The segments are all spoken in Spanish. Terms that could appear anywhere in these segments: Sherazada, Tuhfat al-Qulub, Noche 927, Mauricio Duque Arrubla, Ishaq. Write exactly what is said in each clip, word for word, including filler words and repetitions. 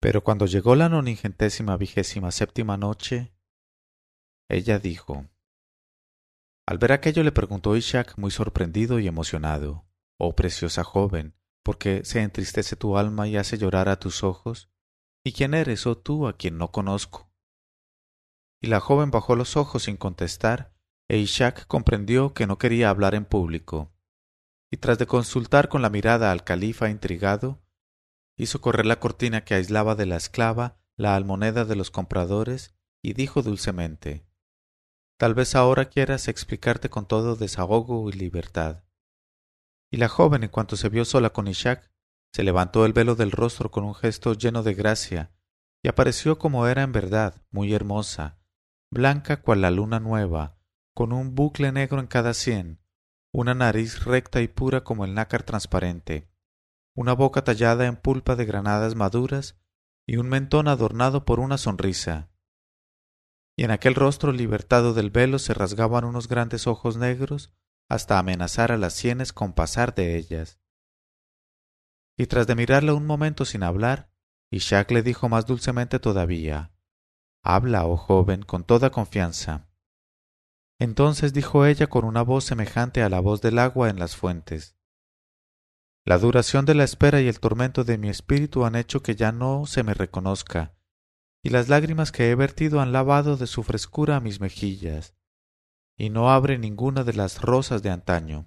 Pero cuando llegó la noningentésima vigésima séptima noche, ella dijo. Al ver aquello le preguntó Ishaq muy sorprendido y emocionado, «Oh preciosa joven, ¿por qué se entristece tu alma y hace llorar a tus ojos? ¿Y quién eres, oh tú, a quien no conozco?» Y la joven bajó los ojos sin contestar, e Ishaq comprendió que no quería hablar en público, y tras de consultar con la mirada al califa intrigado, hizo correr la cortina que aislaba de la esclava la almoneda de los compradores y dijo dulcemente, «Tal vez ahora quieras explicarte con todo desahogo y libertad». Y la joven, en cuanto se vio sola con Ishaq, se levantó el velo del rostro con un gesto lleno de gracia y apareció como era en verdad, muy hermosa, blanca cual la luna nueva, con un bucle negro en cada sien, una nariz recta y pura como el nácar transparente, una boca tallada en pulpa de granadas maduras y un mentón adornado por una sonrisa. Y en aquel rostro libertado del velo se rasgaban unos grandes ojos negros hasta amenazar a las sienes con pasar de ellas. Y tras de mirarla un momento sin hablar, Ishaq le dijo más dulcemente todavía, «Habla, oh joven, con toda confianza». Entonces dijo ella con una voz semejante a la voz del agua en las fuentes, la duración de la espera y el tormento de mi espíritu han hecho que ya no se me reconozca, y las lágrimas que he vertido han lavado de su frescura a mis mejillas, y no abre ninguna de las rosas de antaño.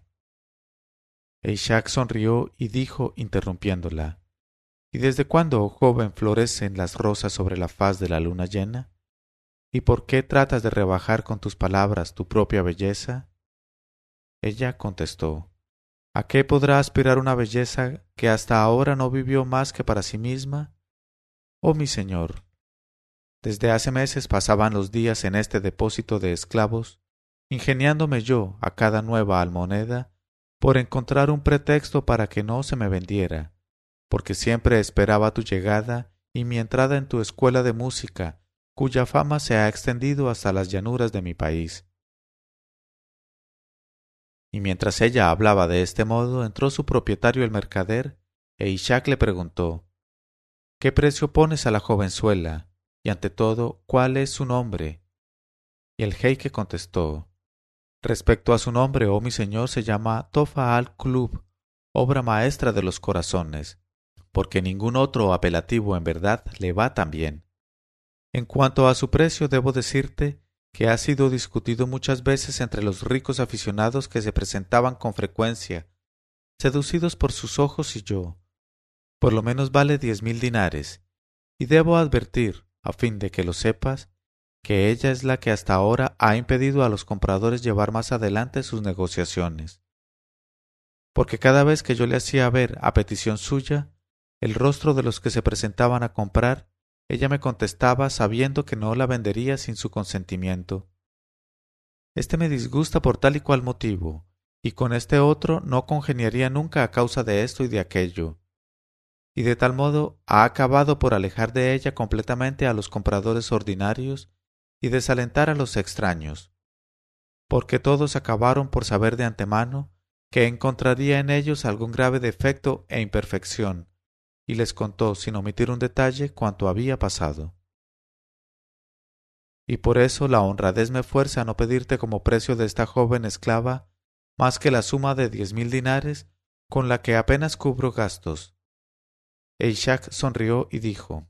Ishaq sonrió y dijo, interrumpiéndola, ¿y desde cuándo, oh joven, florecen las rosas sobre la faz de la luna llena? ¿Y por qué tratas de rebajar con tus palabras tu propia belleza? Ella contestó, ¿a qué podrá aspirar una belleza que hasta ahora no vivió más que para sí misma? Oh mi señor, desde hace meses pasaban los días en este depósito de esclavos, ingeniándome yo a cada nueva almoneda por encontrar un pretexto para que no se me vendiera, porque siempre esperaba tu llegada y mi entrada en tu escuela de música, cuya fama se ha extendido hasta las llanuras de mi país. Y mientras ella hablaba de este modo, entró su propietario el mercader, e Ishaq le preguntó, ¿qué precio pones a la jovenzuela? Y ante todo, ¿cuál es su nombre? Y el jeique contestó, respecto a su nombre, oh mi señor, se llama Tuhfat al-Qulub, obra maestra de los corazones, porque ningún otro apelativo en verdad le va tan bien. En cuanto a su precio, debo decirte que ha sido discutido muchas veces entre los ricos aficionados que se presentaban con frecuencia, seducidos por sus ojos y yo. Por lo menos vale diez mil dinares, y debo advertir, a fin de que lo sepas, que ella es la que hasta ahora ha impedido a los compradores llevar más adelante sus negociaciones. Porque cada vez que yo le hacía ver, a petición suya, el rostro de los que se presentaban a comprar, ella me contestaba sabiendo que no la vendería sin su consentimiento. Este me disgusta por tal y cual motivo, y con este otro no congeniaría nunca a causa de esto y de aquello. Y de tal modo ha acabado por alejar de ella completamente a los compradores ordinarios y desalentar a los extraños, porque todos acabaron por saber de antemano que encontraría en ellos algún grave defecto e imperfección, y les contó, sin omitir un detalle, cuanto había pasado. Y por eso la honradez me fuerza a no pedirte como precio de esta joven esclava más que la suma de diez mil dinares, con la que apenas cubro gastos. E Ishaq sonrió y dijo,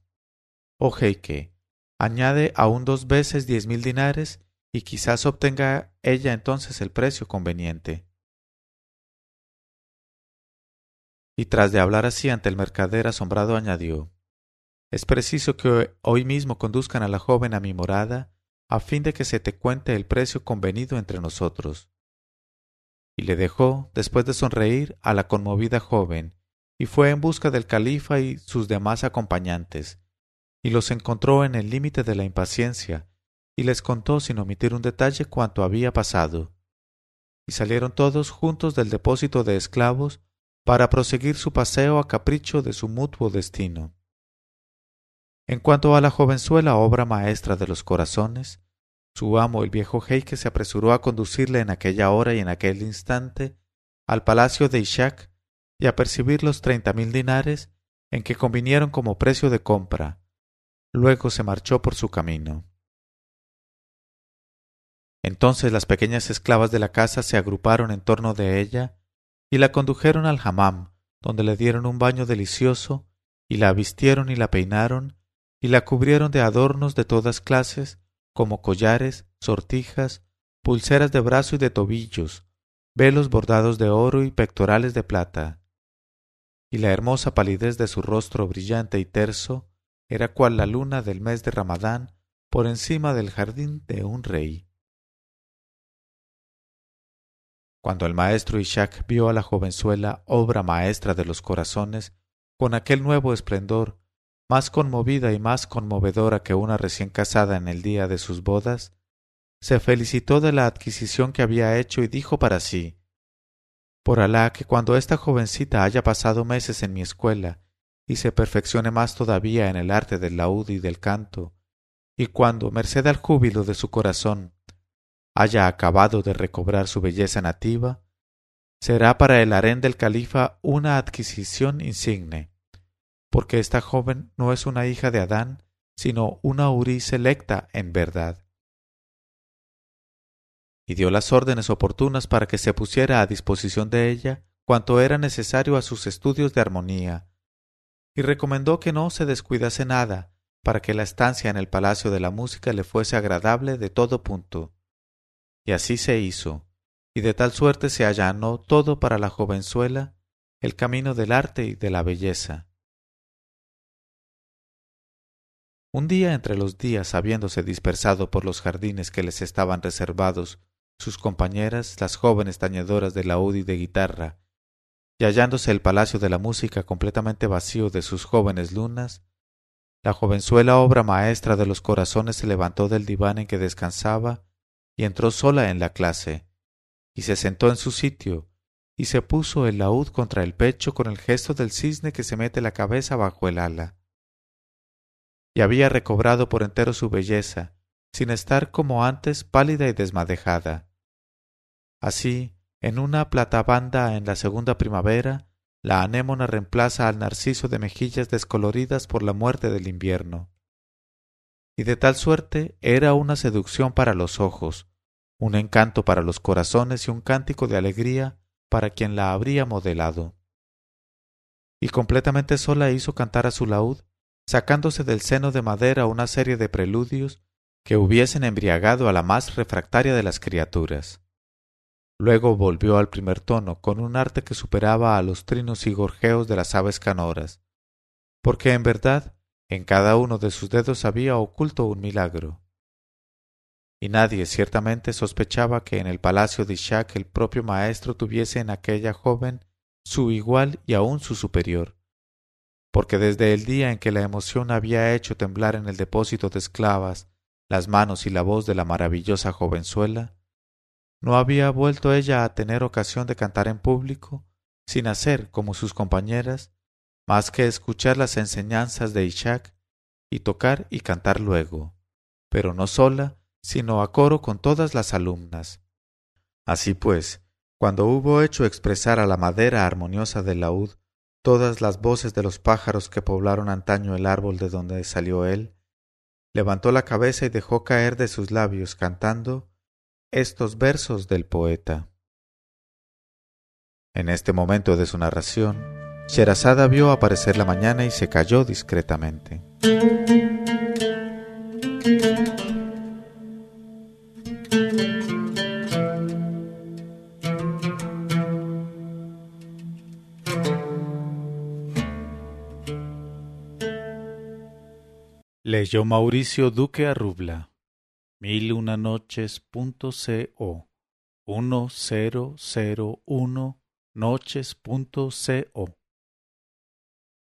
«Oh jeique, añade aún dos veces diez mil dinares, y quizás obtenga ella entonces el precio conveniente». Y tras de hablar así ante el mercader asombrado añadió, «Es preciso que hoy mismo conduzcan a la joven a mi morada, a fin de que se te cuente el precio convenido entre nosotros». Y le dejó, después de sonreír, a la conmovida joven, y fue en busca del califa y sus demás acompañantes, y los encontró en el límite de la impaciencia, y les contó sin omitir un detalle cuanto había pasado. Y salieron todos juntos del depósito de esclavos, para proseguir su paseo a capricho de su mutuo destino. En cuanto a la jovenzuela obra maestra de los corazones, su amo el viejo jeique se apresuró a conducirle en aquella hora y en aquel instante al palacio de Ishaq y a percibir los treinta mil dinares en que convinieron como precio de compra. Luego se marchó por su camino. Entonces las pequeñas esclavas de la casa se agruparon en torno de ella y la condujeron al hammam, donde le dieron un baño delicioso y la vistieron y la peinaron y la cubrieron de adornos de todas clases, como collares, sortijas, pulseras de brazo y de tobillos, velos bordados de oro y pectorales de plata. Y la hermosa palidez de su rostro brillante y terso era cual la luna del mes de Ramadán por encima del jardín de un rey. Cuando el maestro Ishaq vio a la jovenzuela, obra maestra de los corazones, con aquel nuevo esplendor, más conmovida y más conmovedora que una recién casada en el día de sus bodas, se felicitó de la adquisición que había hecho y dijo para sí: «Por Alá, que cuando esta jovencita haya pasado meses en mi escuela y se perfeccione más todavía en el arte del laúd y del canto, y cuando, merced al júbilo de su corazón, haya acabado de recobrar su belleza nativa, será para el harén del califa una adquisición insigne, porque esta joven no es una hija de Adán, sino una hurí selecta en verdad». Y dio las órdenes oportunas para que se pusiera a disposición de ella cuanto era necesario a sus estudios de armonía, y recomendó que no se descuidase nada, para que la estancia en el Palacio de la Música le fuese agradable de todo punto. Y así se hizo, y de tal suerte se allanó todo para la jovenzuela, el camino del arte y de la belleza. Un día entre los días, habiéndose dispersado por los jardines que les estaban reservados sus compañeras, las jóvenes tañedoras de laúd y de guitarra, y hallándose el Palacio de la Música completamente vacío de sus jóvenes lunas, la jovenzuela, obra maestra de los corazones, se levantó del diván en que descansaba y entró sola en la clase, y se sentó en su sitio, y se puso el laúd contra el pecho con el gesto del cisne que se mete la cabeza bajo el ala. Y había recobrado por entero su belleza, sin estar como antes pálida y desmadejada. Así, en una platabanda en la segunda primavera, la anémona reemplaza al narciso de mejillas descoloridas por la muerte del invierno. Y de tal suerte era una seducción para los ojos, un encanto para los corazones y un cántico de alegría para quien la habría modelado. Y completamente sola hizo cantar a su laúd, sacándose del seno de madera una serie de preludios que hubiesen embriagado a la más refractaria de las criaturas. Luego volvió al primer tono con un arte que superaba a los trinos y gorjeos de las aves canoras, porque en verdad en cada uno de sus dedos había oculto un milagro. Y nadie ciertamente sospechaba que en el palacio de Ishaq el propio maestro tuviese en aquella joven su igual y aún su superior, porque desde el día en que la emoción había hecho temblar en el depósito de esclavas las manos y la voz de la maravillosa jovenzuela, no había vuelto ella a tener ocasión de cantar en público, sin hacer, como sus compañeras, más que escuchar las enseñanzas de Ishaq y tocar y cantar luego, pero no sola, sino a coro con todas las alumnas. Así pues, cuando hubo hecho expresar a la madera armoniosa del laúd todas las voces de los pájaros que poblaron antaño el árbol de donde salió él, levantó la cabeza y dejó caer de sus labios, cantando, estos versos del poeta. En este momento de su narración, Sherazada vio aparecer la mañana y se calló discretamente. Leyó Mauricio Duque Arrubla, mil una noches punto co, mil cero uno noches punto co.